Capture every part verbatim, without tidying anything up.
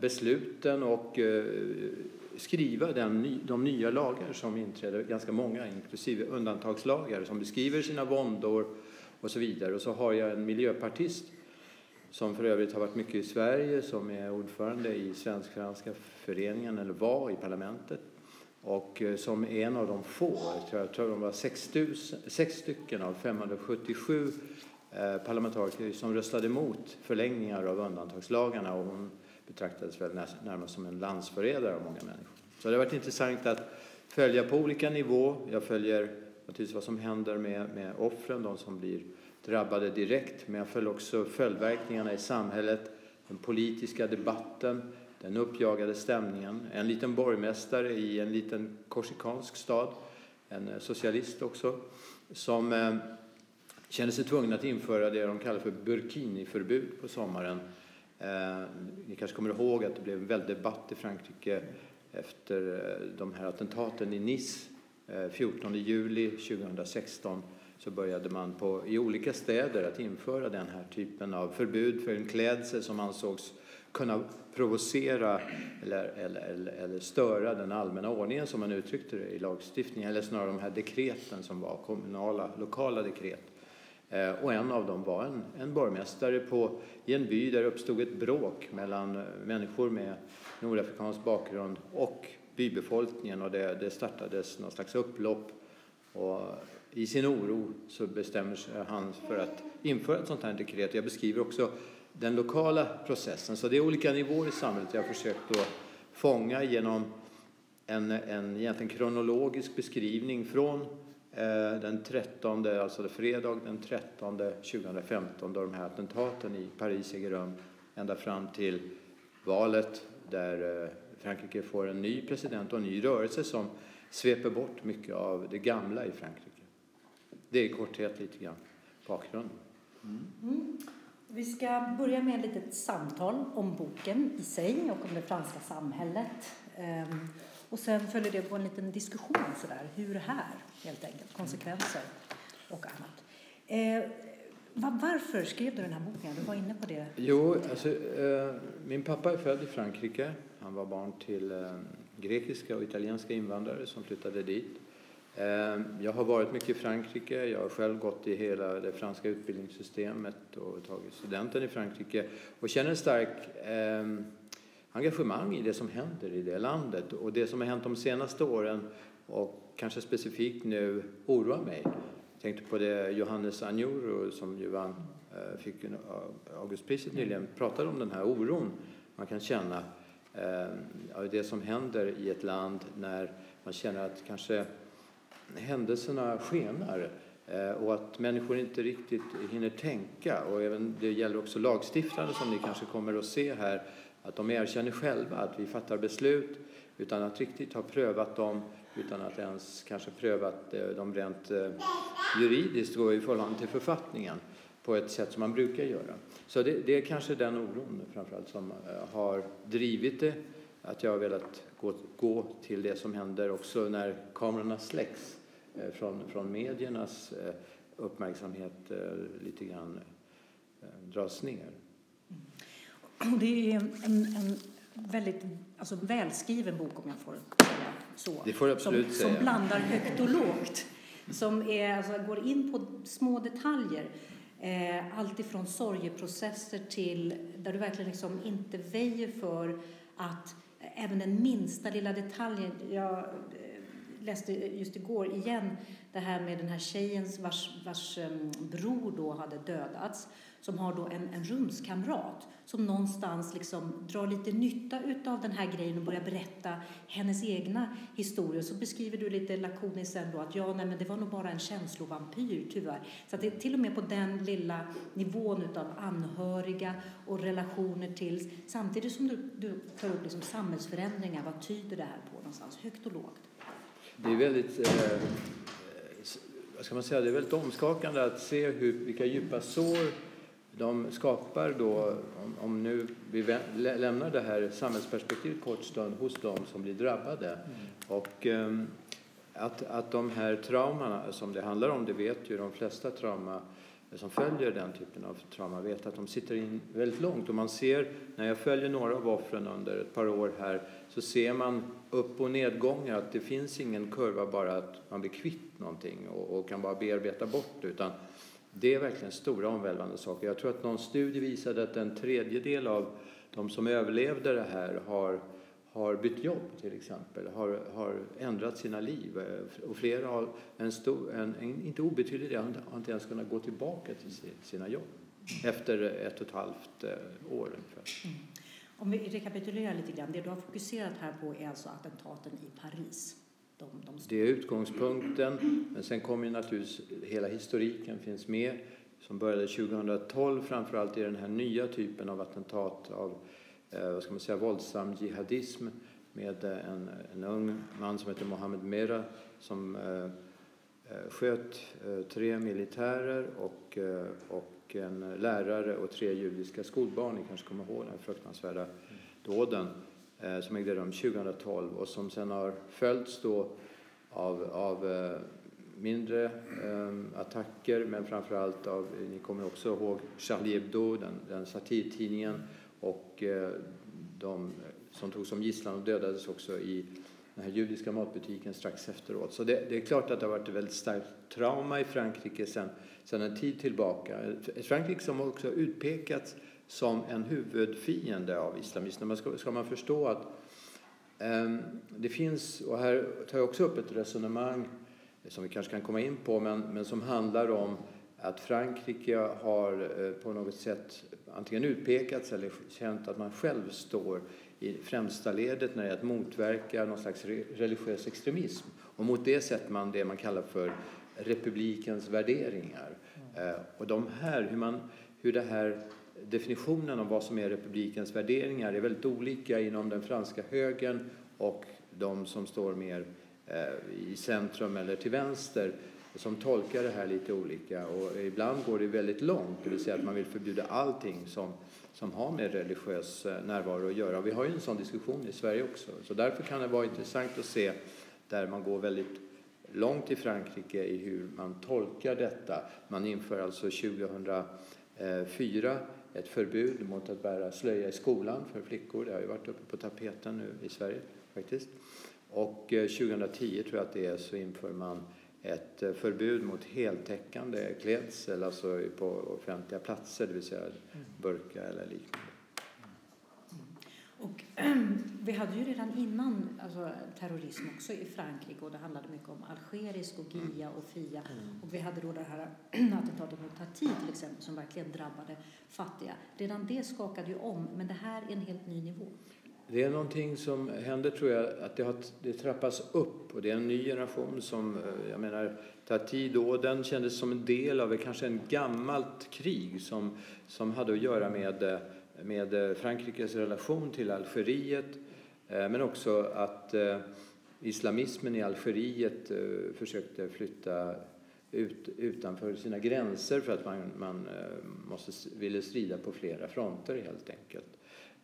besluten och skriva den, de nya lagar som inträder, ganska många inklusive undantagslagar som beskriver sina våndor och så vidare. Och så har jag en miljöpartist som för övrigt har varit mycket i Sverige, som är ordförande i Svensk-Franska Föreningen, eller var i parlamentet, och som är en av de få, jag tror de var sex stycken av femhundrasjuttiosju parlamentariker som röstade emot förlängningar av undantagslagarna, och hon betraktades väl närmast som en landsförrädare av många människor. Så det har varit intressant att följa på olika nivå. Jag följer naturligtvis vad som händer med, med offren, de som blir drabbade direkt, men jag följer också följdverkningarna i samhället, den politiska debatten, den uppjagade stämningen. En liten borgmästare i en liten korsikansk stad, en socialist också, som eh, kände sig tvungen att införa det de kallar för burkiniförbud på sommaren. Eh, ni kanske kommer ihåg att det blev en väldig debatt i Frankrike efter eh, de här attentaten i Nice. Eh, fjortonde juli tjugohundrasexton så började man på, i olika städer att införa den här typen av förbud för en klädsel som ansågs kunna provocera eller, eller, eller, eller störa den allmänna ordningen, som man uttryckte det i lagstiftningen, eller snarare de här dekreten som var kommunala, lokala dekret. Eh, och en av dem var en, en borgmästare på, i en by där uppstod ett bråk mellan människor med nordafrikansk bakgrund och bybefolkningen, och det, det startades någon slags upplopp, och i sin oro så bestämmer han för att införa ett sånt här dekret. Jag beskriver också den lokala processen. Så det är olika nivåer i samhället jag har försökt att fånga genom en, en egentligen kronologisk beskrivning från eh, den trettonde, alltså det fredag den trettonde tjugohundrafemton, då de här attentaten i Paris äger rum, ända fram till valet där eh, Frankrike får en ny president och en ny rörelse som sveper bort mycket av det gamla i Frankrike. Det är i korthet lite grann bakgrunden. Mm. Mm. Vi ska börja med ett litet samtal om boken i sig och om det franska samhället. Och sen följer det på en liten diskussion sådär, hur här helt enkelt, konsekvenser och annat. Varför skrev du den här boken? Du var inne på det. Jo, alltså, min pappa är född i Frankrike. Han var barn till grekiska och italienska invandrare som flyttade dit. Jag har varit mycket i Frankrike, jag har själv gått i hela det franska utbildningssystemet och tagit studenten i Frankrike, och känner en stark eh, engagemang i det som händer i det landet, och det som har hänt de senaste åren och kanske specifikt nu oroar mig. Jag tänkte på det Johannes Anjuru, som ju vann, eh, fick en Augustpriset nyligen, pratade om den här oron man kan känna eh, av det som händer i ett land när man känner att kanske händelserna skenar och att människor inte riktigt hinner tänka, och även det gäller också lagstiftare som ni kanske kommer att se här, att de erkänner själva att vi fattar beslut utan att riktigt ha prövat dem, utan att ens kanske prövat dem rent juridiskt och i förhållande till författningen på ett sätt som man brukar göra. Så det, det är kanske den oron framförallt som har drivit det, att jag har velat gå, gå till det som händer också när kamerorna släcks eh, från, från mediernas eh, uppmärksamhet eh, lite grann eh, dras ner. Det är en, en väldigt alltså, välskriven bok, om jag får säga så. Det får jag absolut som, säga. Som blandar högt och lågt. Som är, alltså, går in på små detaljer. Eh, allt ifrån sorgeprocesser till där du verkligen liksom inte väjer för att även den minsta lilla detaljen. Jag läste just igår igen det här med den här tjejen vars, vars bror då hade dödats, som har då en, en rumskamrat som någonstans liksom drar lite nytta utav den här grejen och börjar berätta hennes egna historier. Så beskriver du lite lakoniskt sen då att ja, nej, men det var nog bara en känslovampyr tyvärr. Så att det till och med på den lilla nivån utav anhöriga och relationer till, samtidigt som du, du tar upp liksom samhällsförändringar, vad tyder det här på någonstans, högt och lågt? Det är väldigt eh, vad ska man säga, det är väldigt omskakande att se hur, vilka djupa sår de skapar då, om, om nu vi lämnar det här samhällsperspektivet kort stund, hos de som blir drabbade. Mm. Och eh, att, att de här trauman som det handlar om, det vet ju de flesta trauma som följer den typen av trauma vet att de sitter in väldigt långt. Och man ser, när jag följer några av offren under ett par år här, så ser man upp- och nedgångar, att det finns ingen kurva bara att man blir kvitt någonting och, och kan bara bearbeta bort, utan det är verkligen stora omvälvande saker. Jag tror att någon studie visade att en tredjedel av de som överlevde det här har, har bytt jobb till exempel, har, har ändrat sina liv, och flera har en, stor, en, en inte obetydlig del har inte ens kunnat gå tillbaka till sina jobb efter ett och ett halvt år ungefär. Mm. Om vi rekapitulerar lite grann, det du har fokuserat här på är alltså attentaten i Paris. De, de... Det är utgångspunkten, men sen kommer ju naturligtvis hela historiken finns med, som började tjugohundratolv, framförallt i den här nya typen av attentat av eh, vad ska man säga, våldsam jihadism, med en, en ung man som heter Mohammed Merah som eh, sköt eh, tre militärer och, eh, och en lärare och tre judiska skolbarn. Ni kanske kommer ihåg den fruktansvärda dåden eh, som ägde rum tjugohundratolv, och som sen har följts då av, av eh, mindre eh, attacker, men framförallt av, ni kommer också ihåg Charlie Hebdo, den, den satirtidningen, och eh, de som tog som gisslan och dödades också i den här judiska matbutiken strax efteråt. Så det, det är klart att det har varit ett väldigt starkt trauma i Frankrike sedan, sedan en tid tillbaka. Frankrike som också har utpekats som en huvudfiende av islamisterna. Ska, ska man förstå att eh, det finns, och här tar jag också upp ett resonemang som vi kanske kan komma in på, men, men som handlar om att Frankrike har eh, på något sätt antingen utpekats eller känt att man själv står i främsta ledet när det är att motverka någon slags re- religiös extremism. Och mot det sätter man det man kallar för republikens värderingar. Eh, och de här, hur, man, hur det här definitionen om vad som är republikens värderingar är väldigt olika inom den franska högern och de som står mer i centrum eller till vänster, som tolkar det här lite olika, och ibland går det väldigt långt, det vill säga att man vill förbjuda allting som, som har med religiös närvaro att göra. Och vi har ju en sån diskussion i Sverige också, så därför kan det vara intressant att se där man går väldigt långt i Frankrike i hur man tolkar detta. Man inför alltså tjugohundrafyra ett förbud mot att bära slöja i skolan för flickor, det har ju varit uppe på tapeten nu i Sverige faktiskt. Och tjugohundratio tror jag att det är, så inför man ett förbud mot heltäckande klädsel, alltså på offentliga platser, det vill säga burka eller liknande. Och vi hade ju redan innan alltså, terrorism också i Frankrike, och det handlade mycket om algerisk och G I A och F I A. Mm. Och vi hade då det här attentatet mot Tati till exempel, som verkligen drabbade fattiga. Redan det skakade ju om, men det här är en helt ny nivå. Det är någonting som händer, tror jag, att det, har, det trappas upp, och det är en ny generation som, jag menar, Tati då, den kändes som en del av kanske en gammalt krig som, som hade att göra med, med Frankrikes relation till Algeriet, men också att islamismen i Algeriet försökte flytta ut, utanför sina gränser för att man, man måste, ville strida på flera fronter helt enkelt.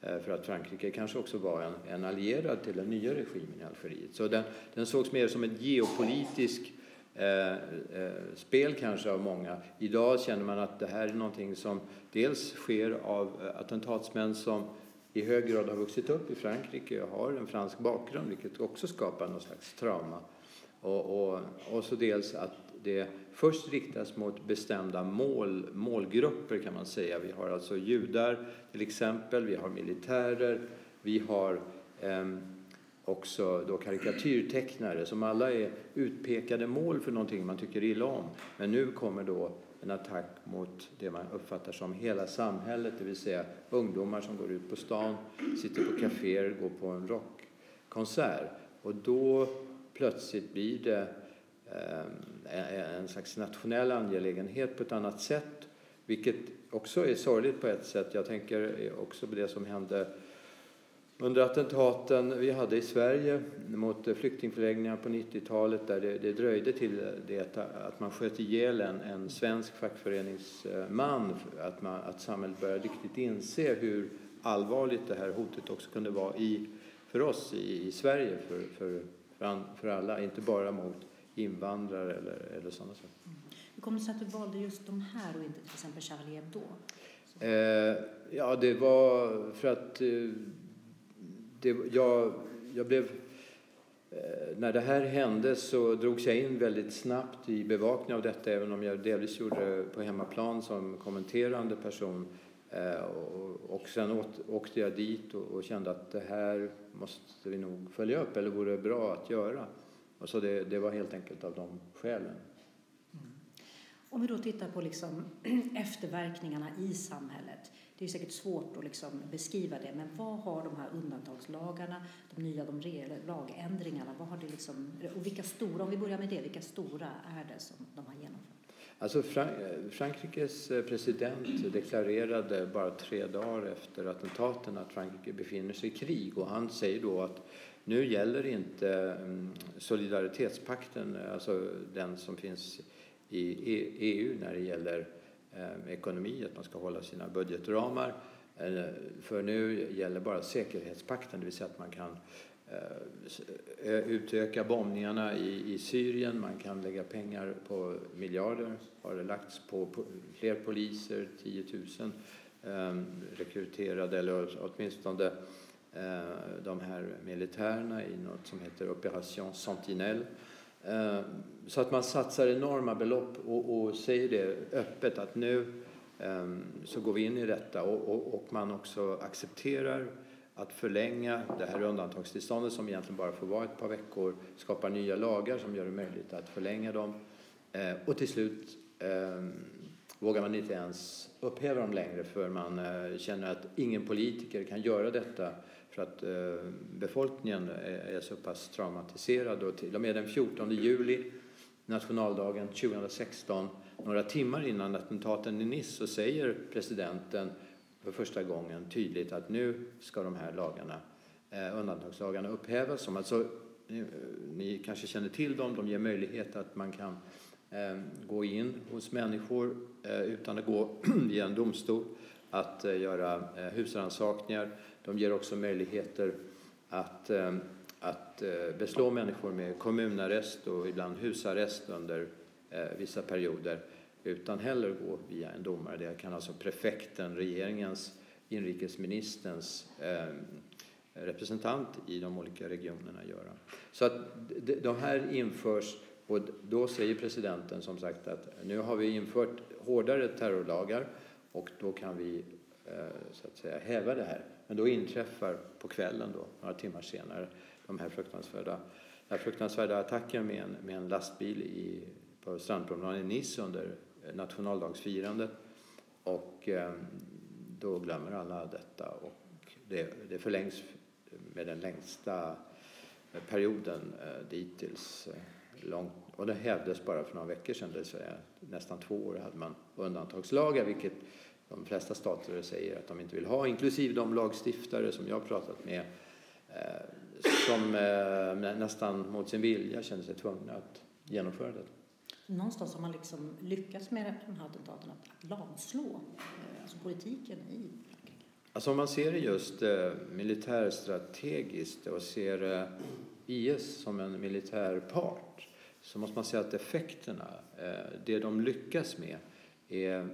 För att Frankrike kanske också var en, en allierad till den nya regimen i Algeriet. Så den, den sågs mer som ett geopolitiskt eh, eh, spel kanske av många. Idag känner man att det här är någonting som dels sker av attentatsmän som i hög grad har vuxit upp i Frankrike och har en fransk bakgrund, vilket också skapar någon slags trauma. Och, och, och så dels att det först riktas mot bestämda mål, målgrupper kan man säga. Vi har alltså judar till exempel, vi har militärer, vi har eh, också då karikatyrtecknare, som alla är utpekade mål för någonting man tycker illa om. Men nu kommer då en attack mot det man uppfattar som hela samhället, det vill säga ungdomar som går ut på stan, sitter på kaféer, går på en rockkonsert. Och då plötsligt blir det en slags nationell angelägenhet på ett annat sätt, vilket också är sorgligt på ett sätt. Jag tänker också på det som hände under attentaten vi hade i Sverige mot flyktingförläggningar på nittiotalet, där det, det dröjde till det att man sköt ihjäl en, en svensk fackföreningsman, att, man, att samhället började riktigt inse hur allvarligt det här hotet också kunde vara i, för oss i, i Sverige, för, för, för alla, inte bara mot invandrare eller, eller sådana saker. Hur kom det sig att du valde just de här och inte till exempel Charlie Hebdo? Eh, ja, det var för att eh, det, jag, jag blev... När det här hände så drogs jag in väldigt snabbt i bevakning av detta, även om jag delvis gjorde på hemmaplan som kommenterande person. Och sen åkte jag dit och kände att det här måste vi nog följa upp, eller vore bra att göra. Och så det, det var helt enkelt av de skälen. Mm. Om vi då tittar på liksom efterverkningarna i samhället. Det är säkert svårt att liksom beskriva det, men vad har de här undantagslagarna, de nya de re- lagändringarna, vad har det liksom, och vilka stora, om vi börjar med det, vilka stora är det som de har genomfört? Alltså Frank- Frankrikes president deklarerade bara tre dagar efter attentaten att Frankrike befinner sig i krig, och han säger då att nu gäller inte solidaritetspakten, alltså den som finns i E U när det gäller ekonomi, att man ska hålla sina budgetramar, för nu gäller bara säkerhetspakten, det vill säga att man kan utöka bombningarna i, i Syrien, man kan lägga pengar på miljarder, har det lagts på, på fler poliser, tiotusen eh, rekryterade, eller åtminstone eh, de här militärerna i något som heter Operation Sentinel. Så att man satsar enorma belopp och, och säger det öppet att nu um, så går vi in i detta, och, och, och man också accepterar att förlänga det här undantagstillståndet som egentligen bara får vara ett par veckor, skapar nya lagar som gör det möjligt att förlänga dem, eh, och till slut eh, vågar man inte ens upphäva dem längre, för man eh, känner att ingen politiker kan göra detta. För att eh, befolkningen är så pass traumatiserad. Och till och med den fjortonde juli, nationaldagen tjugohundrasexton, några timmar innan attentaten i Nice, så säger presidenten för första gången tydligt att nu ska de här lagarna, eh, undantagslagarna upphävas. Som alltså, ni, ni kanske känner till dem, de ger möjlighet att man kan eh, gå in hos människor eh, utan att gå via en domstol, att eh, göra eh, husrannsakningar. De ger också möjligheter att, att beslå människor med kommunarrest och ibland husarrest under vissa perioder, utan heller gå via en domare. Det kan alltså prefekten, regeringens, inrikesministerns representant i de olika regionerna göra. Så att de här införs, och då säger presidenten som sagt att nu har vi infört hårdare terrorlagar och då kan vi så att säga häva det här. Men då inträffar på kvällen då, några timmar senare, de här fruktansvärda, den här fruktansvärda attacken med en, med en lastbil i, på strandpromenaden i Nice under nationaldagsfirandet. Och eh, då glömmer alla detta, och det, det förlängs med den längsta perioden eh, dittills. Eh, långt, och det hävdes bara för några veckor sedan, det vill säga nästan två år hade man undantagslagar, vilket de flesta stater säger att de inte vill ha, inklusive de lagstiftare som jag har pratat med, eh, som eh, nästan mot sin vilja känner sig tvungna att genomföra det. Någonstans har man liksom lyckats med de här attentaten att lamslå eh, alltså politiken i Frankrike. Alltså om man ser det just eh, militärstrategiskt och ser eh, I S som en militärpart, så måste man säga att effekterna, eh, det de lyckas med är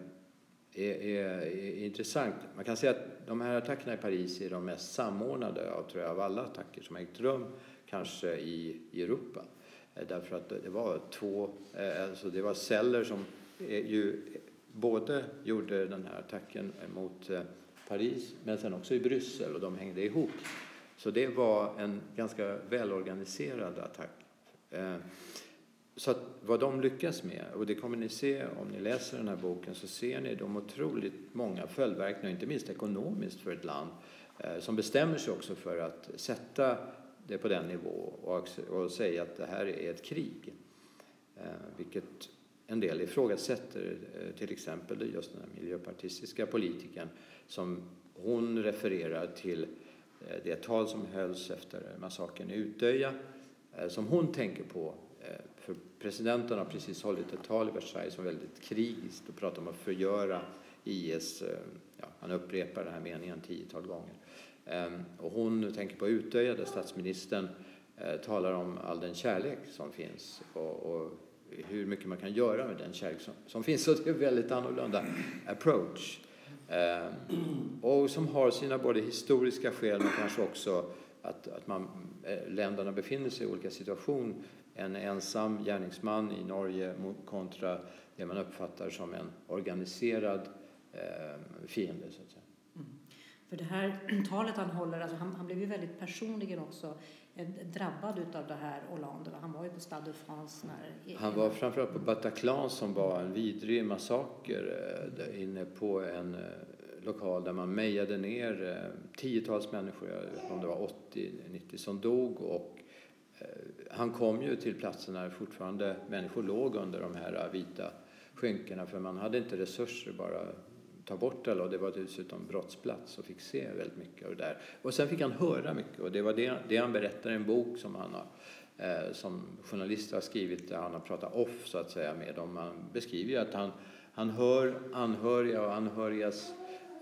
Är, är, är intressant. Man kan säga att de här attackerna i Paris är de mest samordnade av, tror jag, av alla attacker som har ägt rum kanske i, i Europa. Därför att det var två, alltså det var celler som ju både gjorde den här attacken mot Paris men sen också i Bryssel, och de hängde ihop. Så det var en ganska välorganiserad attack. Så att vad de lyckas med, och det kommer ni se om ni läser den här boken, så ser ni de otroligt många följdverkningar, inte minst ekonomiskt för ett land, eh, som bestämmer sig också för att sätta det på den nivå och, och säga att det här är ett krig. Eh, vilket en del ifrågasätter, eh, till exempel just den här miljöpartistiska politikern, som hon refererar till eh, det tal som hölls efter massakern i Utöja, eh, som hon tänker på. För presidenten har precis hållit ett tal i Versailles som väldigt krigiskt och pratar om att förgöra I S. Ja, han upprepar den här meningen tiotal gånger. Och hon tänker på Utöja, där statsministern talar om all den kärlek som finns och, och hur mycket man kan göra med den kärlek som, som finns. Så det är en väldigt annorlunda approach. Eh, och som har sina både historiska skäl men kanske också att, att man, länderna befinner sig i olika situationer. En ensam gärningsman i Norge kontra det man uppfattar som en organiserad eh, fiende, så att säga. Mm. För det här talet han håller, alltså han, han blev ju väldigt personligen också eh, drabbad utav det här Hollande. Han var ju på Stade France när... Han var framförallt på Bataclan som var en vidrig massaker eh, inne på en eh, lokal där man mejade ner eh, tiotals människor, jag vet inte om det var åttio nittio som dog, och han kom ju till platsen där fortfarande människor låg under de här vita skynkorna, för man hade inte resurser bara ta bort alla, och det var dessutom brottsplats och fick se väldigt mycket av det där. Och sen fick han höra mycket, och det var det, det han berättade i en bok som han har, eh, som journalister har skrivit, där han har pratat off så att säga med dem. Man beskriver ju att han, han hör anhöriga och anhörigas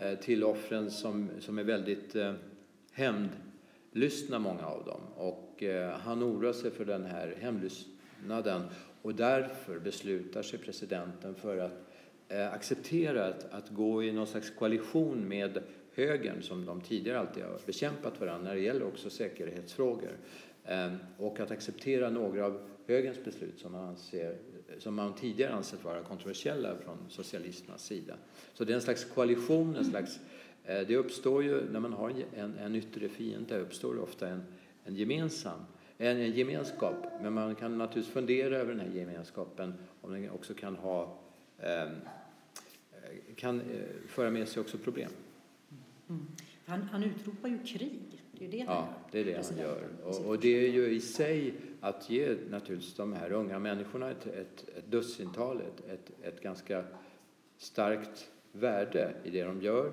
eh, till offren som, som är väldigt eh, hämnd. Lyssnar många av dem, och eh, han oroar sig för den här hemlyssnaden, och därför beslutar sig presidenten för att eh, acceptera att, att gå i någon slags koalition med högern som de tidigare alltid har bekämpat varandra när det gäller också säkerhetsfrågor, eh, och att acceptera några av högerns beslut som man, anser, som man tidigare ansett vara kontroversiella från socialisternas sida. Så det är en slags koalition, en slags... Det uppstår ju, när man har en, en yttre fiende, uppstår det ofta en, en, gemensam, en, en gemenskap. Men man kan naturligtvis fundera över den här gemenskapen, om den också kan ha eh, kan eh, föra med sig också problem. Mm. Han, han utropar ju krig. Det är det han, ja, det är det han gör. Och, och det är ju i sig att ge naturligtvis de här unga människorna ett, ett, ett dussintal, ett, ett, ett ganska starkt värde i det de gör.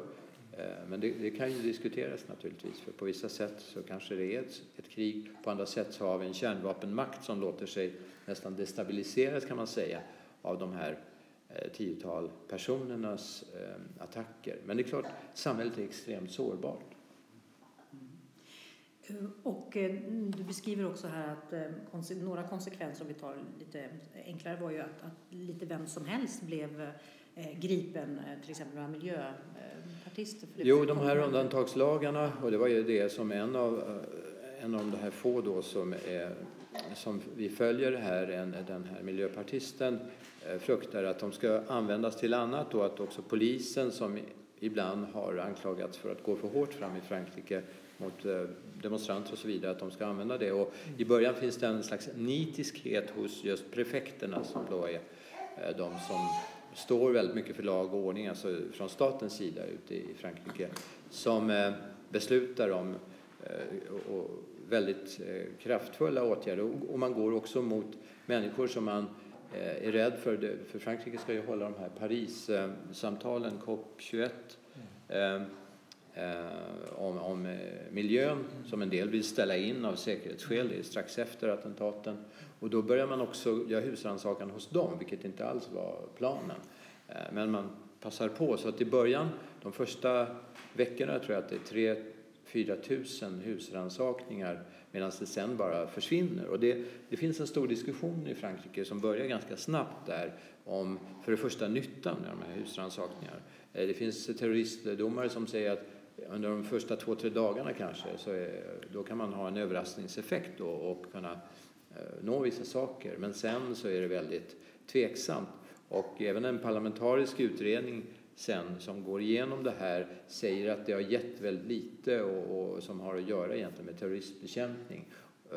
Men det, det kan ju diskuteras naturligtvis, för på vissa sätt så kanske det är ett, ett krig, på andra sätt så har vi en kärnvapenmakt som låter sig nästan destabiliseras, kan man säga, av de här eh, tiotal personernas eh, attacker. Men det är klart, samhället är extremt sårbart. Mm. Och eh, du beskriver också här att eh, konse- några konsekvenser, om vi tar lite enklare, var ju att, att lite vem som helst blev eh, gripen, eh, till exempel några miljö... Eh, Jo, de här undantagslagarna, och det var ju det som en av, en av de här få då som, är, som vi följer här, en, den här miljöpartisten fruktar att de ska användas till annat, och att också polisen, som ibland har anklagats för att gå för hårt fram i Frankrike mot demonstranter och så vidare, att de ska använda det. Och i början finns det en slags nitiskhet hos just prefekterna, som då är de som står väldigt mycket för lag och ordning, alltså från statens sida ute i Frankrike, som beslutar om väldigt kraftfulla åtgärder. Och man går också mot människor som man är rädd för, för Frankrike ska ju hålla de här Paris-samtalen, C O P tjugoett, om, om miljön, som en del vill ställa in av säkerhetsskäl. Det är strax efter attentaten. Och då börjar man också göra husrannsakan hos dem, vilket inte alls var planen. Men man passar på, så att i början, de första veckorna, tror jag att det är tre till fyra tusen husrannsakningar, medan det sen bara försvinner. Och det, det finns en stor diskussion i Frankrike som börjar ganska snabbt där, om för det första nyttan med de här husrannsakningarna. Det finns terroristdomare som säger att under de första två, tre dagarna kanske, så är, då kan man ha en överraskningseffekt då, och kunna nå vissa saker, men sen så är det väldigt tveksamt. Och även en parlamentarisk utredning sen som går igenom det här säger att det har gett väldigt lite, och, och som har att göra egentligen med terroristbekämpning,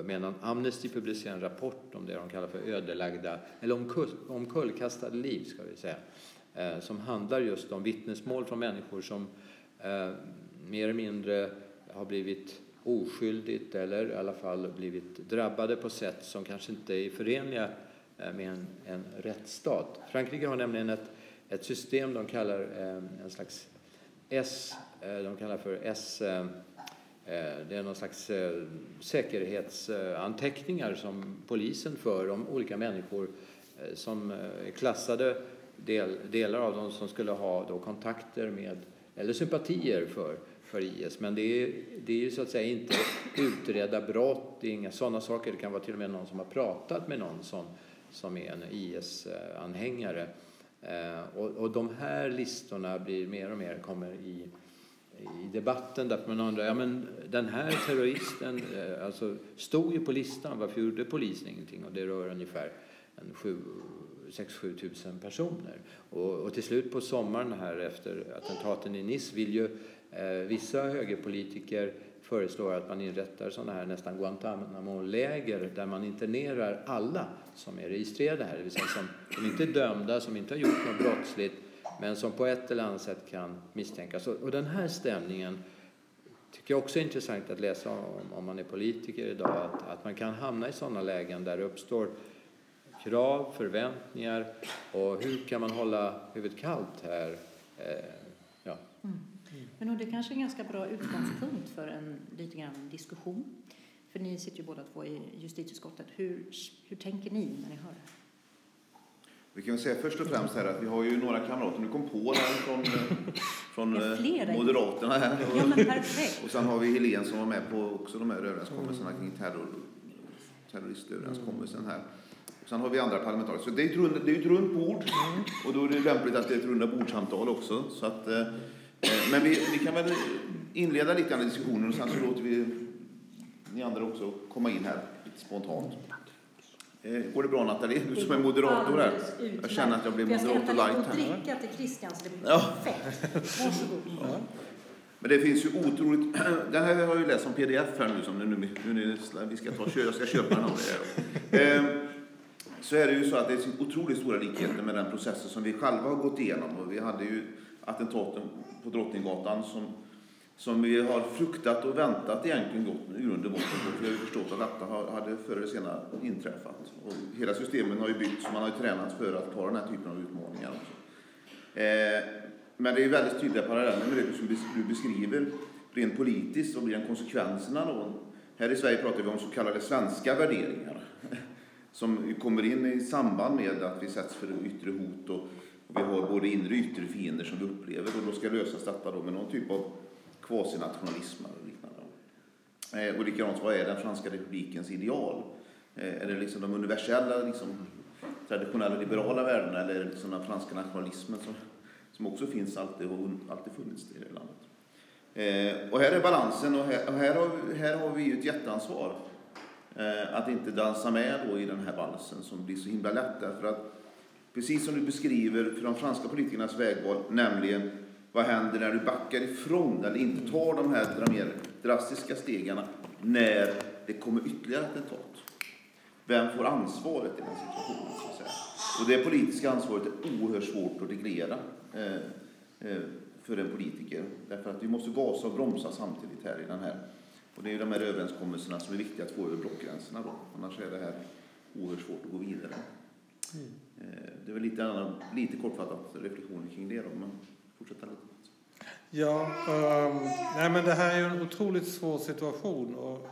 medan Amnesty publicerar en rapport om det de kallar för ödelagda eller omkull, omkullkastade liv, ska vi säga, eh, som handlar just om vittnesmål från människor som eh, mer eller mindre har blivit oskyldigt, eller i alla fall blivit drabbade på sätt som kanske inte är förenliga med en, en rättsstat. Frankrike har nämligen ett, ett system de kallar en slags S, de kallar för S, det är någon slags säkerhetsanteckningar som polisen för om olika människor som är klassade del, delar av dem som skulle ha då kontakter med eller sympatier för för I S. Men det är, det är ju så att säga inte utreda brott, inga sådana saker. Det kan vara till och med någon som har pratat med någon som som är en I S-anhängare. Och, och de här listorna blir mer och mer, kommer i, i debatten där man undrar, ja men den här terroristen alltså, stod ju på listan, varför gjorde polisen ingenting? Och det rör ungefär en sju sex sju tusen personer. Och, och till slut på sommaren här efter attentaten i Nice vill ju eh, vissa högerpolitiker föreslår att man inrättar sådana här nästan Guantanamo-läger där man internerar alla som är registrerade här. Det vill säga som, som inte är dömda, som inte har gjort något brottsligt men som på ett eller annat sätt kan misstänkas. Och, och den här stämningen tycker jag också är intressant att läsa om, om man är politiker idag. Att, att man kan hamna i sådana lägen där det uppstår krav, förväntningar och hur kan man hålla huvudet kallt här? Eh, ja. Mm. Men det är kanske en ganska bra utgångspunkt för en lite grann diskussion. För ni sitter ju båda två i justitieutskottet. Hur, hur tänker ni när ni hör det? Vi kan säga först och främst här att vi har ju några kamrater. Nu kom på den från, från Moderaterna här. Ja, men perfekt. Och sen har vi Helene som var med på också de här överenskommelserna kring terror, terroristöverenskommelsen här. Sen har vi andra parlamentariker. Så det är ett runda, det är ett runt bord. Och då är det lämpligt att det är ett runda bordsamtal också. Så att, eh, men vi, vi kan väl inleda lite grann i diskussionen. Och sen så låter vi ni andra också komma in här lite spontant. Eh, går det bra, Nathalie? Du som är moderator här. Jag känner att jag blir moderator light här. Jag ska hämta dricka till Kristians. Det är perfekt. Varsågod. Ja. Men det finns ju otroligt... Den här har jag ju läst som pdf här nu. Som nu, nu, nu vi ska ta, jag ska köpa den av det. Eh, Så är det ju så att det är otroligt stora likheter med den processen som vi själva har gått igenom. Och vi hade ju attentaten på Drottninggatan som, som vi har fruktat och väntat egentligen gått ur under botten. För vi har ju förstått att detta hade förr eller senare inträffat. Och hela systemen har ju byggts och man har ju tränats för att ta den här typen av utmaningar. Eh, men det är ju väldigt tydliga paralleller med det som du beskriver rent politiskt och blir den konsekvenserna då. Här i Sverige pratar vi om så kallade svenska värderingar. Som kommer in i samband med att vi sätts för yttre hot och vi har både inre och yttre fiender som vi upplever och då ska lösas detta då med någon typ av kvasinationalism och liknande. Eh, och likadant, vad är den franska republikens ideal? Eh, är det liksom de universella, liksom, traditionella liberala värdena eller är det liksom den franska nationalismen som, som också finns alltid och alltid funnits i det landet? Eh, och här är balansen och här, och här, har, här har vi ju ett jätteansvar. Att inte dansa med då i den här valsen som blir så himla lätt därför att precis som du beskriver för de franska politikernas vägval, nämligen vad händer när du backar ifrån eller inte tar de här drastiska stegarna när det kommer ytterligare attentat. Vem får ansvaret i den situationen så att säga? Och det politiska ansvaret är oerhört svårt att reglera eh, eh, för en politiker därför att vi måste gasa och bromsa samtidigt här i den här. Och det är ju de här överenskommelserna som är viktiga att få över blockgränserna då. Annars är det här oerhört svårt att gå vidare. Mm. Det är väl lite, annan, lite kortfattat reflektioner kring det då, men fortsätta lite. Ja, um, nej men det här är ju en otroligt svår situation och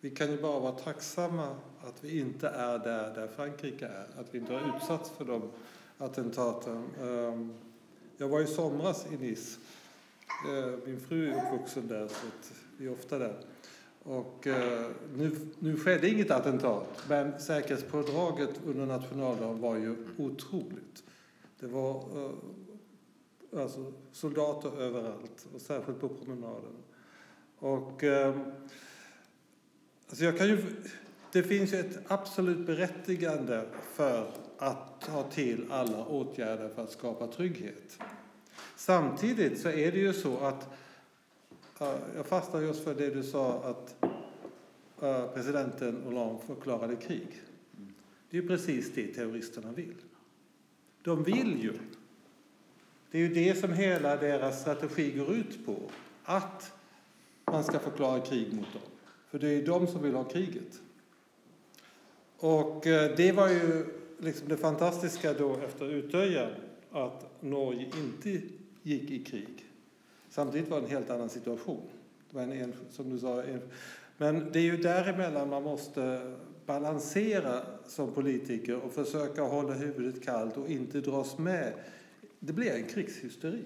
vi kan ju bara vara tacksamma att vi inte är där, där Frankrike är. Att vi inte har utsatts för de attentaten. Um, jag var i somras i Nice. Uh, min fru är uppvuxen där så att vi är ofta där. Och eh, nu, nu skedde inget attentat. Men säkerhetspådraget under nationaldagen var ju otroligt. Det var eh, alltså soldater överallt. Och särskilt på promenaden. Och eh, alltså jag kan ju... Det finns ju ett absolut berättigande för att ta till alla åtgärder för att skapa trygghet. Samtidigt så är det ju så att jag fastnar just för det du sa att uh, presidenten Hollande förklarade krig. Det är ju precis det terroristerna vill. De vill ju. Det är ju det som hela deras strategi går ut på. Att man ska förklara krig mot dem. För det är ju de som vill ha kriget. Och uh, det var ju liksom det fantastiska då efter Utöja att Norge inte gick i krig. Samtidigt var det en helt annan situation. Det var en enskild, som du sa. Enskild. Men det är ju däremellan man måste balansera som politiker och försöka hålla huvudet kallt och inte dras med. Det blir en krigshysteri.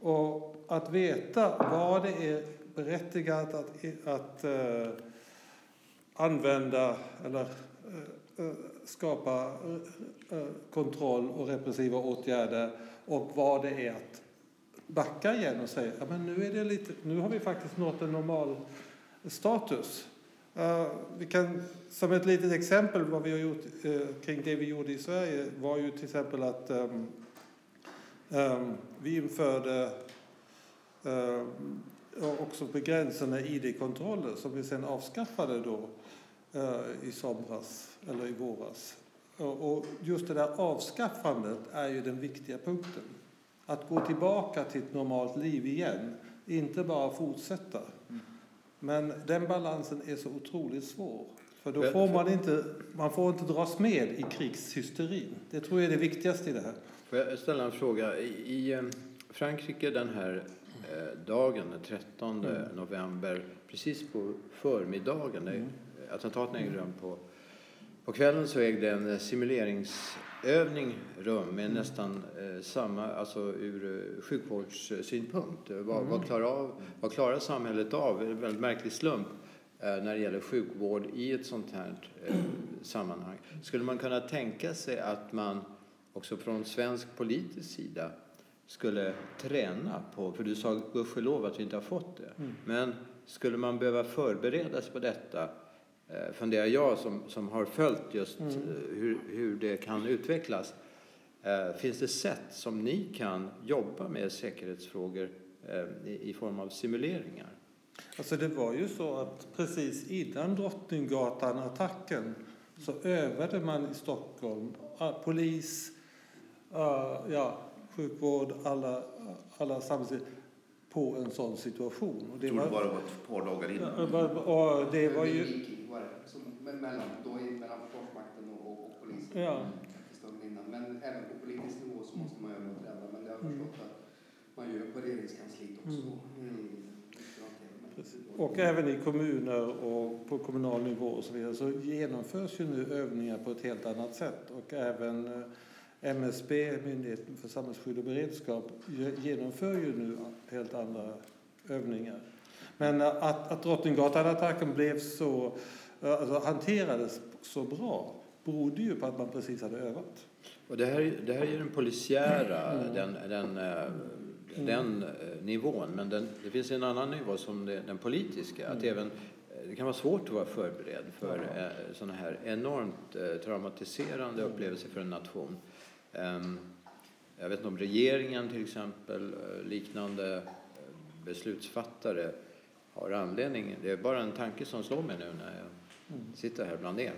Och att veta vad det är berättigat att, att uh, använda eller uh, skapa kontroll och repressiva åtgärder, och vad det är att backa igen och säga ja, men nu, är det lite, nu har vi faktiskt nått en normal status. Uh, vi kan, som ett litet exempel vad vi har gjort uh, kring det vi gjorde i Sverige var ju till exempel att um, um, vi införde uh, också begränsande I D-kontroller som vi sedan avskaffade då uh, i somras eller i våras. Uh, och just det där avskaffandet är ju den viktiga punkten. Att gå tillbaka till ett normalt liv igen, inte bara fortsätta. Mm. Men den balansen är så otroligt svår. För då får man inte, man får inte dras med i krigshysterin. Det tror jag är det viktigaste i det här. Får jag ställa en fråga? I Frankrike den här dagen, den trettonde mm. november, precis på förmiddagen, mm. attentaten ägde rum på, på kvällen, så ägde en simuleringsövning rum med mm. nästan eh, samma, alltså ur sjukvårdssynpunkt. Vad, mm. vad, klarar av, vad klarar samhället av? En väldigt märklig slump eh, när det gäller sjukvård i ett sånt här eh, sammanhang. Skulle man kunna tänka sig att man också från svensk politisk sida skulle träna på, för du sa gudskelov att vi inte har fått det, mm. men skulle man behöva förberedas på detta? Funderar jag som, som har följt just mm. hur, hur det kan utvecklas. Eh, finns det sätt som ni kan jobba med säkerhetsfrågor eh, i, i form av simuleringar? Alltså det var ju så att precis innan Drottninggatan-attacken så övade man i Stockholm. Polis, uh, ja, sjukvård, alla, alla samhälls... på en sån situation. Och det var, bara var ett par dagar innan. Och det var ju... Men mellan, då mellan försvarsmakten och, och polisen. Ja. Innan. Men även på politisk nivå så måste man göra något rädda. Men det har jag förstått att man gör på regeringskansliet också. Mm. Mm. Och även i kommuner och på kommunal nivå och så vidare så genomförs ju nu övningar på ett helt annat sätt. Och även M S B, Myndigheten för samhällsskydd och beredskap, genomför ju nu helt andra övningar. Men att, att Drottninggatan-attacken blev så, alltså hanterades så bra, berodde ju på att man precis hade övat. Och det här, det här är ju den polisiära, mm. den, den, den, den nivån. Men den, det finns en annan nivå som det, den politiska. Mm. Att även, det kan vara svårt att vara förberedd för mm. sådana här enormt traumatiserande upplevelser för en nation. Jag vet inte om regeringen till exempel, liknande beslutsfattare har anledning. Det är bara en tanke som slår mig nu när jag sitter här bland er.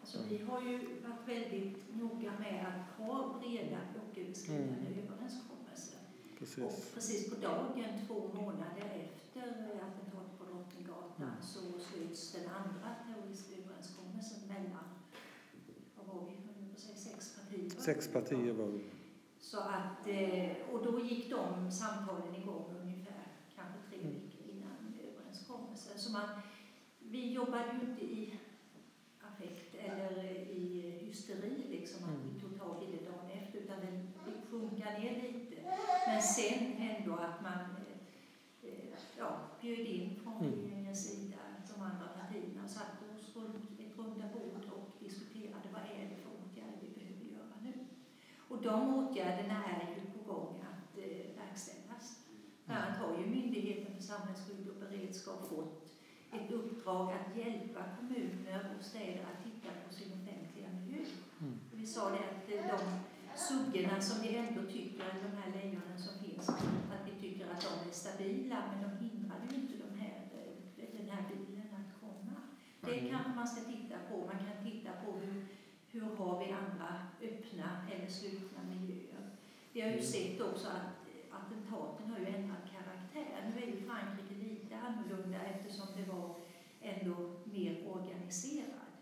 Alltså, vi har ju varit väldigt noga med att ha breda och överskridande mm. överenskommelser. Precis. Och precis på dagen, två månader efter attentatet på Drottninggatan mm. så sluts den andra teoretiska överenskommelsen mellan sex partier var det. Så att, och då gick de samtalen igång ungefär kanske tre veckor innan överenskommelsen. Så man, vi jobbade ju inte i affekt eller i hysteri liksom, att vi tog tag i det dagen efter, utan det funkade ner lite. Men sen ändå att man ja, bjöd in från regeringens sida de andra partierna och satt oss runt ett runda bord och diskuterade vad är det för åtgärder vi behöver göra nu. Och de åtgärderna är ju på gång att eh, verkställas. Bland annat har ju Myndigheten för samhällsskydd och beredskap fått ett uppdrag att hjälpa kommuner och städer att titta på sin offentliga miljö. Mm. Vi sa det att de suggorna som vi ändå tycker, de här lejonen som finns, att vi tycker att de är stabila, men de hindrar ju inte de här, den här bilen att komma. Det kanske man ska titta på. Man kan titta på hur, hur har vi andra öppna eller slutna miljöer. Vi har ju sett också att attentaten har ju ändrat karaktär. Nu är ju Frankrike lite annorlunda eftersom det var ändå mer organiserat.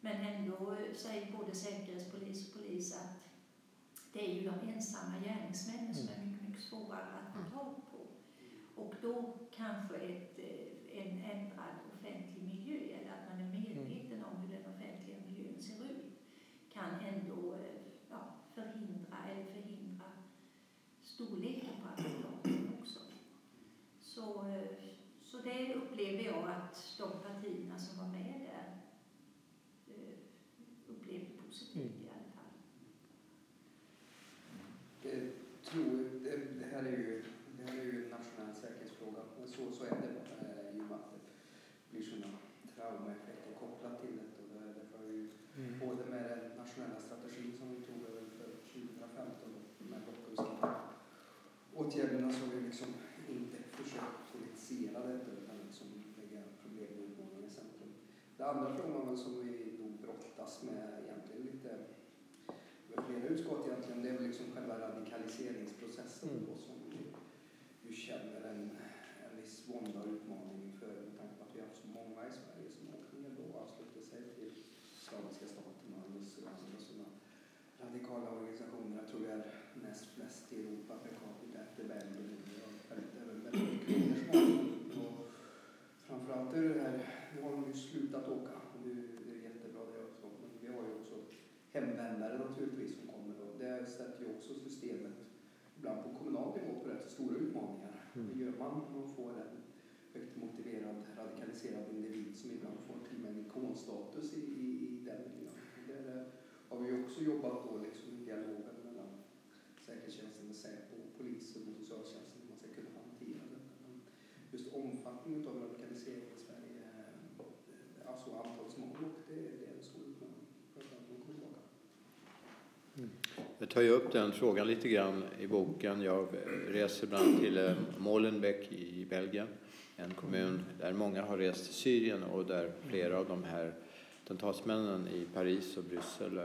Men ändå säger både säkerhetspolis och polis att det är ju de ensamma gärningsmännen som är mycket, mycket svårare att få tag på. Och då kanske ett, en ändrad offentlig miljö, eller att man är medveten om hur den offentliga miljön ser ut, kan ändå ja, förhindra eller förhindra storleken på attentaten också. Så, så det upplever jag att de partierna som var med där Den andra frågan som vi då brottas med egentligen lite med flera utskott egentligen, det är väl liksom själva radikaliseringsprocessen mm. då, som vi ju känner en, en viss vånda och utmaning för, med tanke på att vi har haft så många i Sverige som åker ner då och avslutar sig till Islamiska staten och alldeles och sådana radikala organisationer. Jag tror vi är näst flest i Europa per capita efter Belgien och även Belgien. Och framförallt är det här, nu har de ju slutat åka och det är jättebra det också, men vi har ju också hemvändare naturligtvis som kommer då. Det sätter ju också systemet ibland på kommunal nivå på rätt stora utmaningar. Mm. Det gör man om man får en högt motiverad, radikaliserad individ som ibland får till och med en ikonstatus i, i, i den miljön. Där har vi också jobbat då liksom i dialogen mellan säkerhetstjänsten med Säpo, polisen och socialtjänsten, hur man ska kunna hantera det. Men just omfattningen av radikalisering i Sverige, alltså antalet som har åkt, det, det är en stor utmaning. Mm. Jag tar ju upp den frågan lite grann i boken. Jag reser bland till Molenbeek i Belgien, en kommun där många har rest till Syrien och där flera av de här tentatsmännen i Paris och Bryssel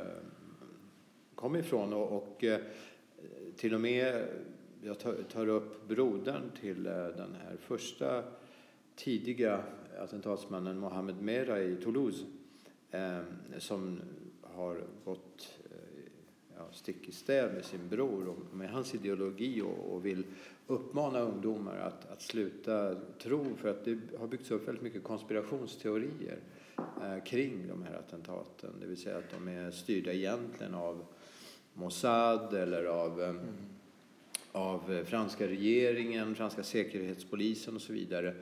kom ifrån. Och, och till och med jag tar, tar upp brodern till den här första tidiga attentatsmannen Mohammed Merah i Toulouse, eh, som har gått ja, stick i stäv med sin bror och med hans ideologi och, och vill uppmana ungdomar att, att sluta tro, för att det har byggts upp väldigt mycket konspirationsteorier eh, kring de här attentaten. Det vill säga att de är styrda egentligen av Mossad eller av, eh, mm. av franska regeringen, franska säkerhetspolisen och så vidare.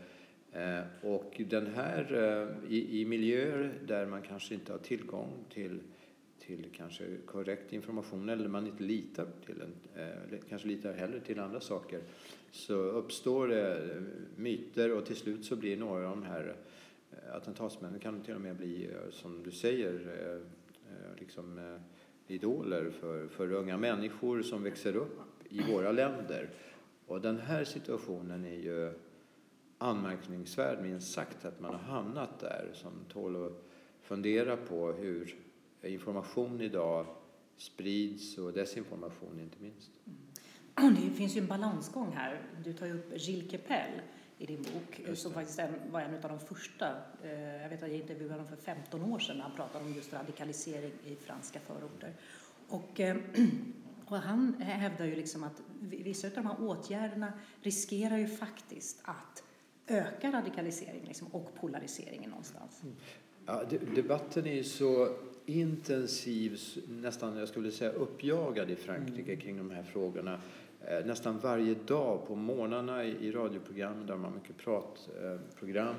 Eh, och den här eh, i, i miljöer där man kanske inte har tillgång till till kanske korrekt information, eller man inte litar till en, eh, kanske litar heller till andra saker, så uppstår det eh, myter, och till slut så blir några av de här eh, attentatsmännen kan till och med bli, eh, som du säger, eh, liksom eh, idoler för, för unga människor som växer upp i våra länder. Och den här situationen är ju anmärkningsvärd, minst sagt, att man har hamnat där, som tål att fundera på hur information idag sprids och desinformation inte minst. Det finns ju en balansgång här. Du tar ju upp Gilke Pell i din bok, som faktiskt var en av de första. Jag vet att jag intervjuade honom för femton år sedan när han pratade om just radikalisering i franska förorter. Och, och han hävdar ju liksom att vissa av de här åtgärderna riskerar ju faktiskt att öka radikalisering liksom, och polariseringen någonstans. Ja, debatten är ju så intensiv, nästan jag skulle säga uppjagad i Frankrike mm. kring de här frågorna. Eh, nästan varje dag på morgnarna i, i radioprogram där man har mycket pratprogram eh,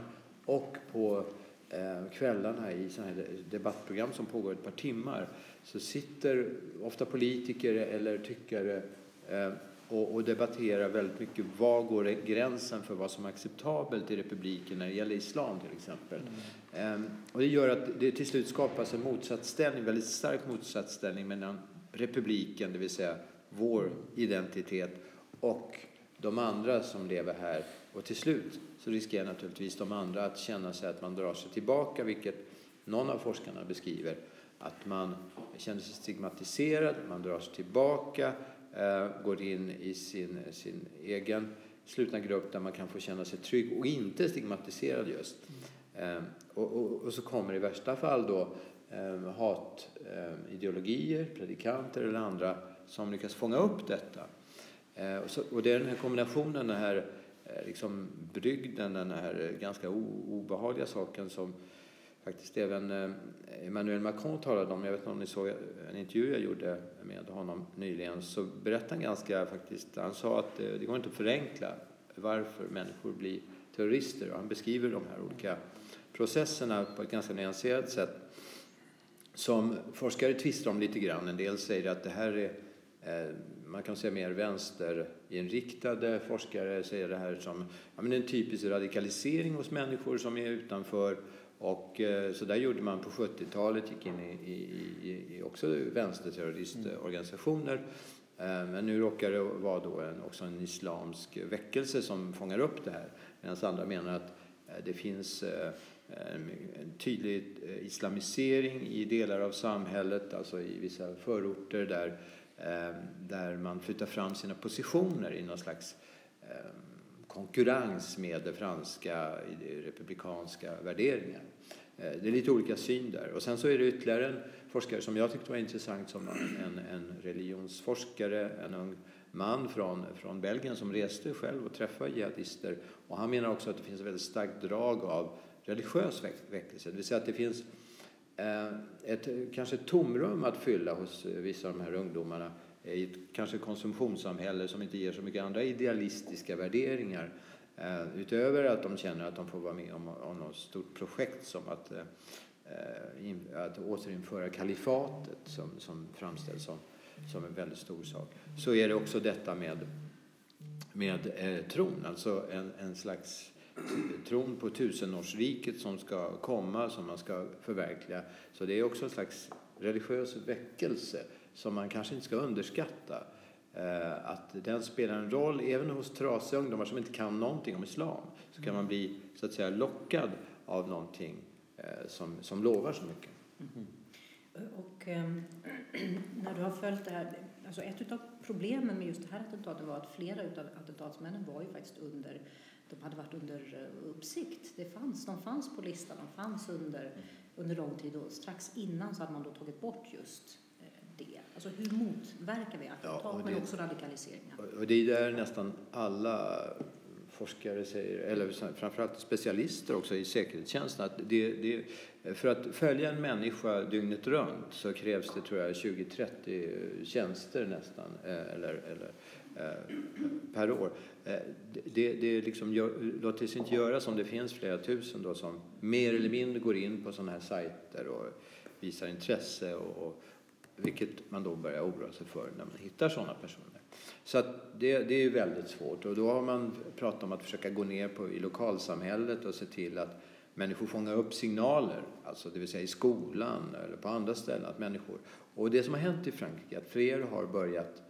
och på eh, kvällarna i sådana här debattprogram som pågår ett par timmar, så sitter ofta politiker eller tyckare eh, och, och debatterar väldigt mycket. Var går gränsen för vad som är acceptabelt i republiken när det gäller islam till exempel? Mm. Ehm, och det gör att det till slut skapas en motsatsställning, väldigt stark motsatsställning mellan republiken, det vill säga vår identitet, och de andra som lever här. Och till slut så riskerar naturligtvis de andra att känna sig att man drar sig tillbaka, vilket någon av forskarna beskriver. Att man känner sig stigmatiserad, man drar sig tillbaka, går in i sin, sin egen slutna grupp där man kan få känna sig trygg och inte stigmatiserad just. Mm. Och, och, och så kommer i värsta fall då hatideologier, predikanter eller andra som lyckas fånga upp detta. Och, så, och det är den här kombinationen, den här liksom brygden, den här ganska o, obehagliga saken som faktiskt även Emmanuel Macron talade om. Jag vet inte om ni såg en intervju jag gjorde med honom nyligen, så berättade han ganska faktiskt, han sa att det går inte att förenkla varför människor blir terrorister, och han beskriver de här olika processerna på ett ganska nyanserat sätt som forskare tvistar om lite grann. En del säger att det här är, man kan säga mer vänsterinriktade forskare säger det här som ja, men en typisk radikalisering hos människor som är utanför. Och så där gjorde man på sjuttiotalet, gick in i, i, i också vänsterterroristorganisationer. Men nu råkar det vara då en, också en islamsk väckelse som fångar upp det här. Medan andra menar att Det finns en tydlig islamisering i delar av samhället, alltså i vissa förorter där, där man flyttar fram sina positioner i någon slags konkurrens med det franska republikanska värderingar. Det är lite olika syn där. Och sen så är det ytterligare en forskare som jag tyckte var intressant, som en, en religionsforskare, en ung man från, från Belgien som reste själv och träffade jihadister. Och han menar också att det finns ett väldigt starkt drag av religiös väckelse. Det vill säga att det finns eh, ett, kanske ett tomrum att fylla hos vissa av de här ungdomarna i ett kanske konsumtionssamhälle som inte ger så mycket andra idealistiska värderingar. Eh, utöver att de känner att de får vara med om, om något stort projekt som att, eh, in, att återinföra kalifatet som, som framställs som, som en väldigt stor sak. Så är det också detta med, med eh, tron. Alltså en, en slags tron på tusenårsriket som ska komma, som man ska förverkliga. Så det är också en slags religiös väckelse som man kanske inte ska underskatta. Att den spelar en roll även hos trasiga ungdomar som inte kan någonting om islam. Så kan man bli så att säga lockad av någonting som, som lovar så mycket. Mm. Och ähm, när du har följt det här, alltså ett av problemen med just det här attentatet var att flera av attentatsmännen var ju faktiskt under, de hade varit under uppsikt. Det fanns, de fanns på listan, de fanns under, under lång tid, och strax innan så hade man då tagit bort just det. Alltså hur motverkar vi attentat, ja, och det, men också radikaliseringar? Och det är där nästan alla forskare säger, eller framförallt specialister också i säkerhetstjänsten, att det, det, för att följa en människa dygnet runt så krävs det tror jag tjugo trettio tjänster nästan, eller, eller per år. Det, det liksom gör, låter sig inte göra som det finns flera tusen då som mer eller mindre går in på sådana här sajter och visar intresse, och, och, vilket man då börjar oroa sig för när man hittar sådana personer. Så att det, det är väldigt svårt, och då har man pratat om att försöka gå ner på, i lokalsamhället och se till att människor fångar upp signaler, alltså det vill säga i skolan eller på andra ställen att människor, och det som har hänt i Frankrike är att fler har börjat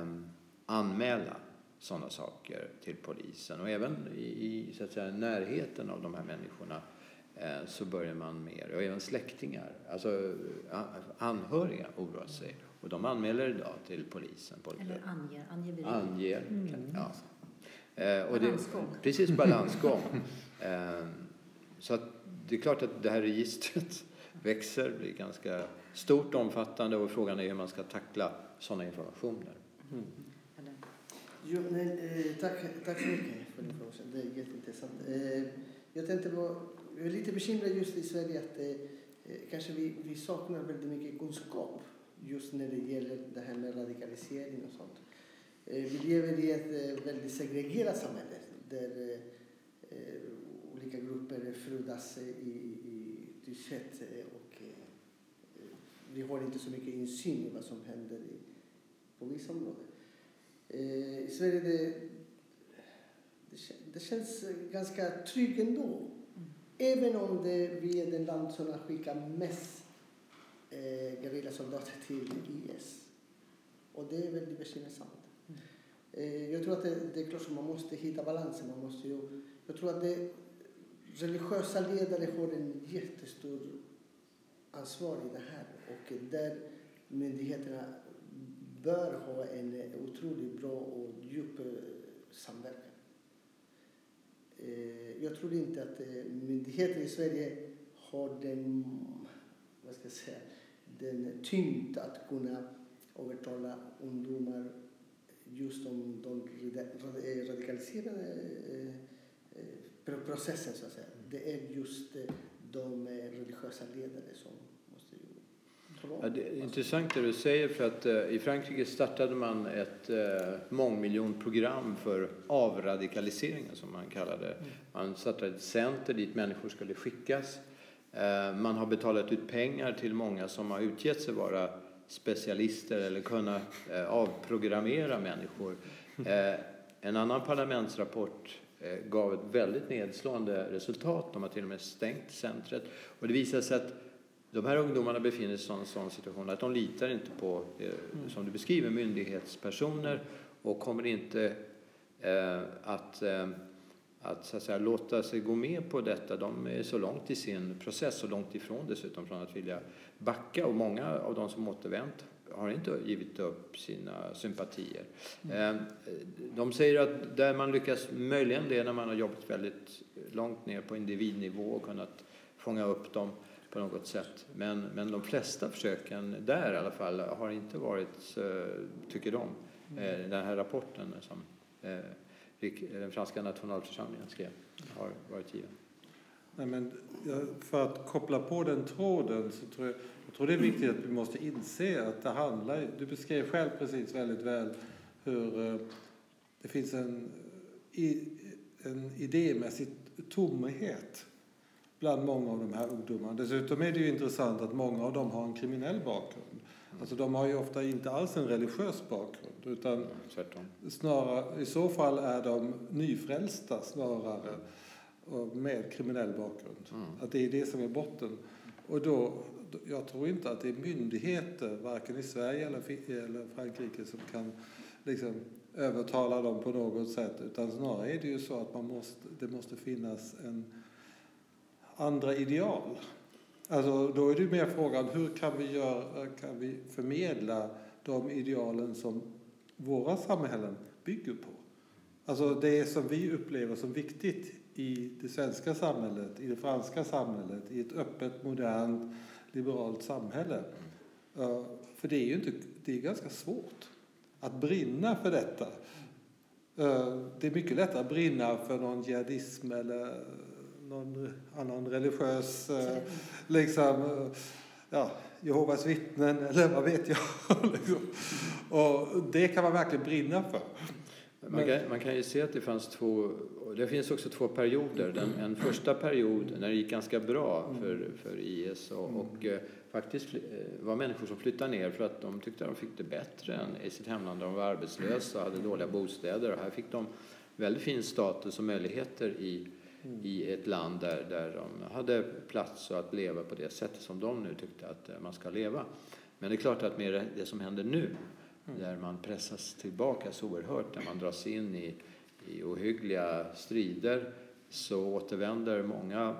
um, anmäla sådana saker till polisen, och även i så att säga, närheten av de här människorna eh, så börjar man mer, och även släktingar, alltså anhöriga oroar sig, och de anmäler idag till polisen. Eller anger, angiveri. Anger, mm. ja. Eh, och balansgång. Det, precis, balansgång. eh, så att det är klart att det här registret växer, blir ganska stort, omfattande, och frågan är hur man ska tackla sådana informationer. Mm. Jo, nej, tack, tack så mycket för din fråga. Det är jätteintressant. Jag tänkte på, jag är lite bekymrad just i Sverige att kanske vi, vi saknar väldigt mycket kunskap just när det gäller det här med radikalisering och sånt. Vi lever i ett väldigt segregerat samhälle där olika grupper frodas i, i tysthet, och vi har inte så mycket insyn i vad som händer i, på vissa områden. I Sverige det, det, det känns ganska trygg ändå. Mm. Även om det, vi är den land som skickar mest eh, gerillasoldater till I S. Och det är väldigt bekymmersamt. Mm. Eh, jag tror att det, det är klart att man måste hitta balansen. Man måste ju, jag tror att det, religiösa ledare har en jättestor ansvar i det här. Och där myndigheterna bör ha en otroligt bra och djup samverkan. Jag tror inte att myndigheter i Sverige har den, vad ska jag säga, den tyngd att kunna övertala ungdomar just om de radikaliserade processen, så att säga. Det är just de religiösa ledare som. Ja, det är intressant det du säger, för att eh, i Frankrike startade man ett eh, mångmiljonprogram för avradikaliseringen som man kallade det. Man startade ett center dit människor skulle skickas. Eh, man har betalat ut pengar till många som har utgett sig vara specialister eller kunna eh, avprogrammera människor. Eh, en annan parlamentsrapport eh, gav ett väldigt nedslående resultat. De har till och med stängt centret, och det visade sig att de här ungdomarna befinner sig i en sån situation att de litar inte på, eh, som du beskriver, myndighetspersoner, och kommer inte eh, att, eh, att, så att säga, låta sig gå med på detta. De är så långt i sin process, så långt ifrån dessutom från att vilja backa. Och många av de som återvänt har inte givit upp sina sympatier. Mm. De säger att där man lyckas möjligen, det är när man har jobbat väldigt långt ner på individnivå och kunnat fånga upp dem på något sätt. Men, men de flesta försöken där i alla fall har inte varit, tycker de, mm. den här rapporten som den franska nationalförsamlingen skrev har varit given. Nej, men för att koppla på den tråden så tror jag, jag tror det är viktigt att vi måste inse att det handlar, du beskrev själv precis väldigt väl hur det finns en, en idémässig tomhet bland många av de här ungdomarna. Dessutom är det ju intressant att många av dem har en kriminell bakgrund. Alltså de har ju ofta inte alls en religiös bakgrund, utan snarare, i så fall är de nyfrälsta snarare med kriminell bakgrund. Mm. Att det är det som är botten. Och då, jag tror inte att det är myndigheter, varken i Sverige eller, eller Frankrike, som kan liksom övertala dem på något sätt. Utan snarare är det ju så att man måste, det måste finnas en andra ideal. Alltså då är det mer frågan, hur kan vi, göra, kan vi förmedla de idealen som våra samhällen bygger på? Alltså det som vi upplever som viktigt i det svenska samhället, i det franska samhället, i ett öppet, modernt, liberalt samhälle. Uh, för det är ju inte, det är ganska svårt att brinna för detta. Uh, det är mycket lättare att brinna för någon jihadism eller någon annan religiös, uh, liksom, uh, ja, Jehovas vittnen eller vad vet jag. liksom. Och det kan man verkligen brinna för. Man kan, man kan ju se att det fanns två, det finns också två perioder. Den, en första period när det gick ganska bra för, för I S och, och eh, faktiskt var människor som flyttade ner för att de tyckte att de fick det bättre än i sitt hemland där de var arbetslösa och hade dåliga bostäder. Och här fick de väldigt fin status och möjligheter i, i ett land där, där de hade plats och att leva på det sättet som de nu tyckte att man ska leva. Men det är klart att med det som händer nu, Mm. där man pressas tillbaka så oerhört, där man dras in i, i ohyggliga strider, så återvänder många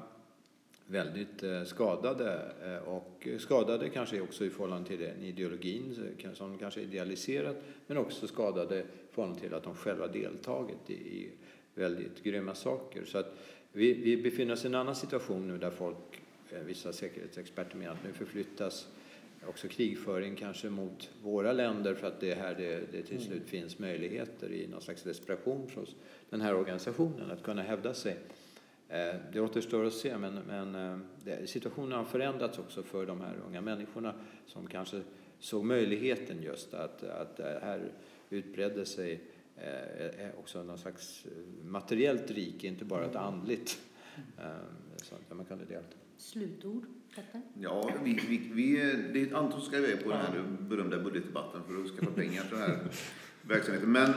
väldigt eh, skadade eh, och skadade kanske också i förhållande till den ideologin som kanske är idealiserat, men också skadade i förhållande till att de själva deltagit i, i väldigt grymma saker. Så att vi, vi befinner oss i en annan situation nu där folk, eh, vissa säkerhetsexperter menar att nu förflyttas också krigföring kanske mot våra länder för att det är här det, det till slut finns möjligheter i någon slags desperation hos den här organisationen att kunna hävda sig. Det återstår att se, men, men situationen har förändrats också för de här unga människorna som kanske såg möjligheten just att, att här utbredde sig också någon slags materiellt rik, inte bara ett andligt sånt där man kunde delta. Slutord, Petter? Ja, vi, vi, vi, det är Anton som ska iväg på den här berömda budgetdebatten för att skaffa pengar till den här verksamheten. Men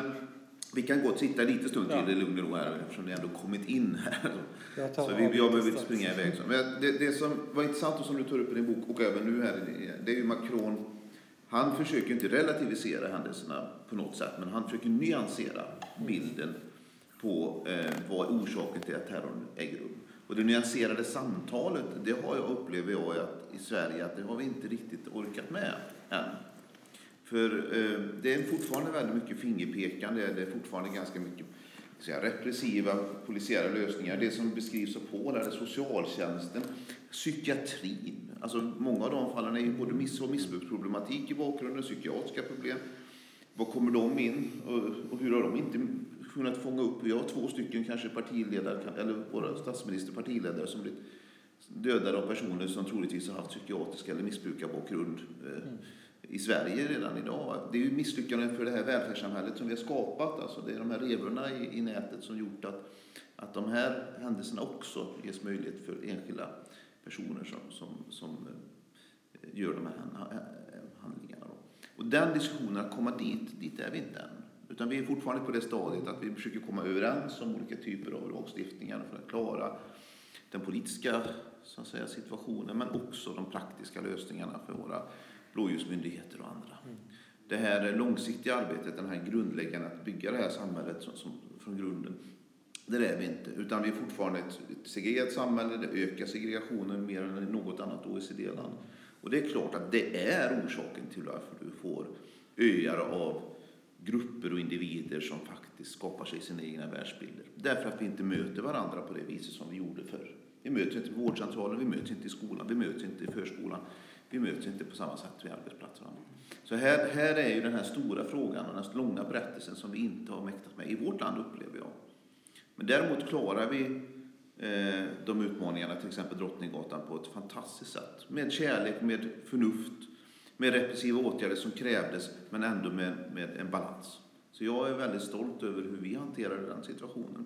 vi kan gå och sitta lite stund till i lugn och ro här eftersom det ändå kommit in här. Så vi, jag behöver inte springa iväg. Men det, det som var intressant och som du tar upp i din bok och även nu här, det är ju Macron. Han försöker inte relativisera händelserna på något sätt, men han försöker nyansera bilden på eh, vad orsaken till att terrorn äger rum. Och det nyanserade samtalet, det har jag upplever jag att, i Sverige att det har vi inte riktigt orkat med än. För eh, det är fortfarande väldigt mycket fingerpekande, det är fortfarande ganska mycket säga, repressiva polisiära lösningar. Det som beskrivs av Paul är socialtjänsten, psykiatrin. Alltså många av de fallen är ju både miss- och missbruksproblematik i bakgrunden, psykiatriska problem. Var kommer de in och, och hur har de inte kunnat fånga upp? Jag har två stycken kanske partiledare eller våra statsministerpartiledare som blivit dödade av personer som troligtvis har haft psykiatriska eller missbrukarbakgrund eh, mm. i Sverige redan idag. Det är ju misslyckanden för det här välfärdssamhället som vi har skapat. Alltså det är de här revorna i, i nätet som gjort att, att de här händelserna också ges möjlighet för enskilda personer som, som, som eh, gör de här handlingarna. Då. Och den diskussionen att komma dit, dit är vi inte än. Utan vi är fortfarande på det stadiet att vi försöker komma överens om olika typer av lagstiftningar för att klara den politiska så att säga, situationen, men också de praktiska lösningarna för våra blåljusmyndigheter och andra. Mm. Det här långsiktiga arbetet, den här grundläggande att bygga det här samhället som, som, från grunden, Där är vi inte, utan vi är fortfarande ett segregerat samhälle, det ökar segregationen mer än i något annat O E C D-land. Och det är klart att det är orsaken till varför du får öar av grupper och individer som faktiskt skapar sig sina egna världsbilder. Därför att vi inte möter varandra på det viset som vi gjorde förr. Vi möts inte på vårdcentralen, vi möts inte i skolan, vi möts inte i förskolan, vi möts inte på samma sätt vid arbetsplatserna. Så här, här är ju den här stora frågan och den här långa berättelsen som vi inte har mäktat med. I vårt land upplever jag. Men däremot klarar vi eh, de utmaningarna, till exempel Drottninggatan, på ett fantastiskt sätt. Med kärlek, med förnuft, med repressiva åtgärder som krävdes, men ändå med, med en balans. Så jag är väldigt stolt över hur vi hanterade den situationen.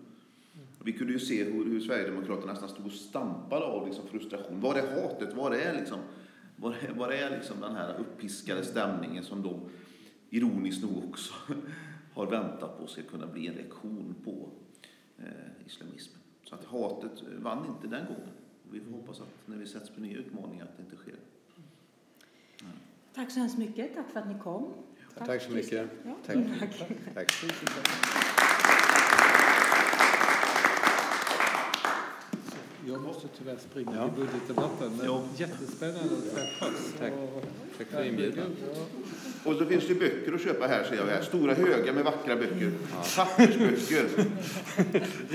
Och vi kunde ju se hur, hur Sverigedemokraterna nästan stod och stampade av liksom, frustration. Var är hatet? Var är, liksom, var är, var är liksom, den här uppiskade stämningen som de ironiskt nog också har väntat på ska kunna bli en reaktion på islamismen. Så att hatet vann inte den gången. Vi får hoppas att när vi sätts på nya utmaningar att det inte sker. Ja. Tack så hemskt mycket. Tack för att ni kom. Tack, Tack så mycket. Ja. Tack. Tack. Tack. Tack. Jag måste tyvärr springa ja. i budgetdebatten. Men ja. Jättespännande att träffas. Tack. Tack för inbjudan. Och så finns det böcker att köpa här, ser jag här. Stora högar med vackra böcker. Ja. Pappersböcker.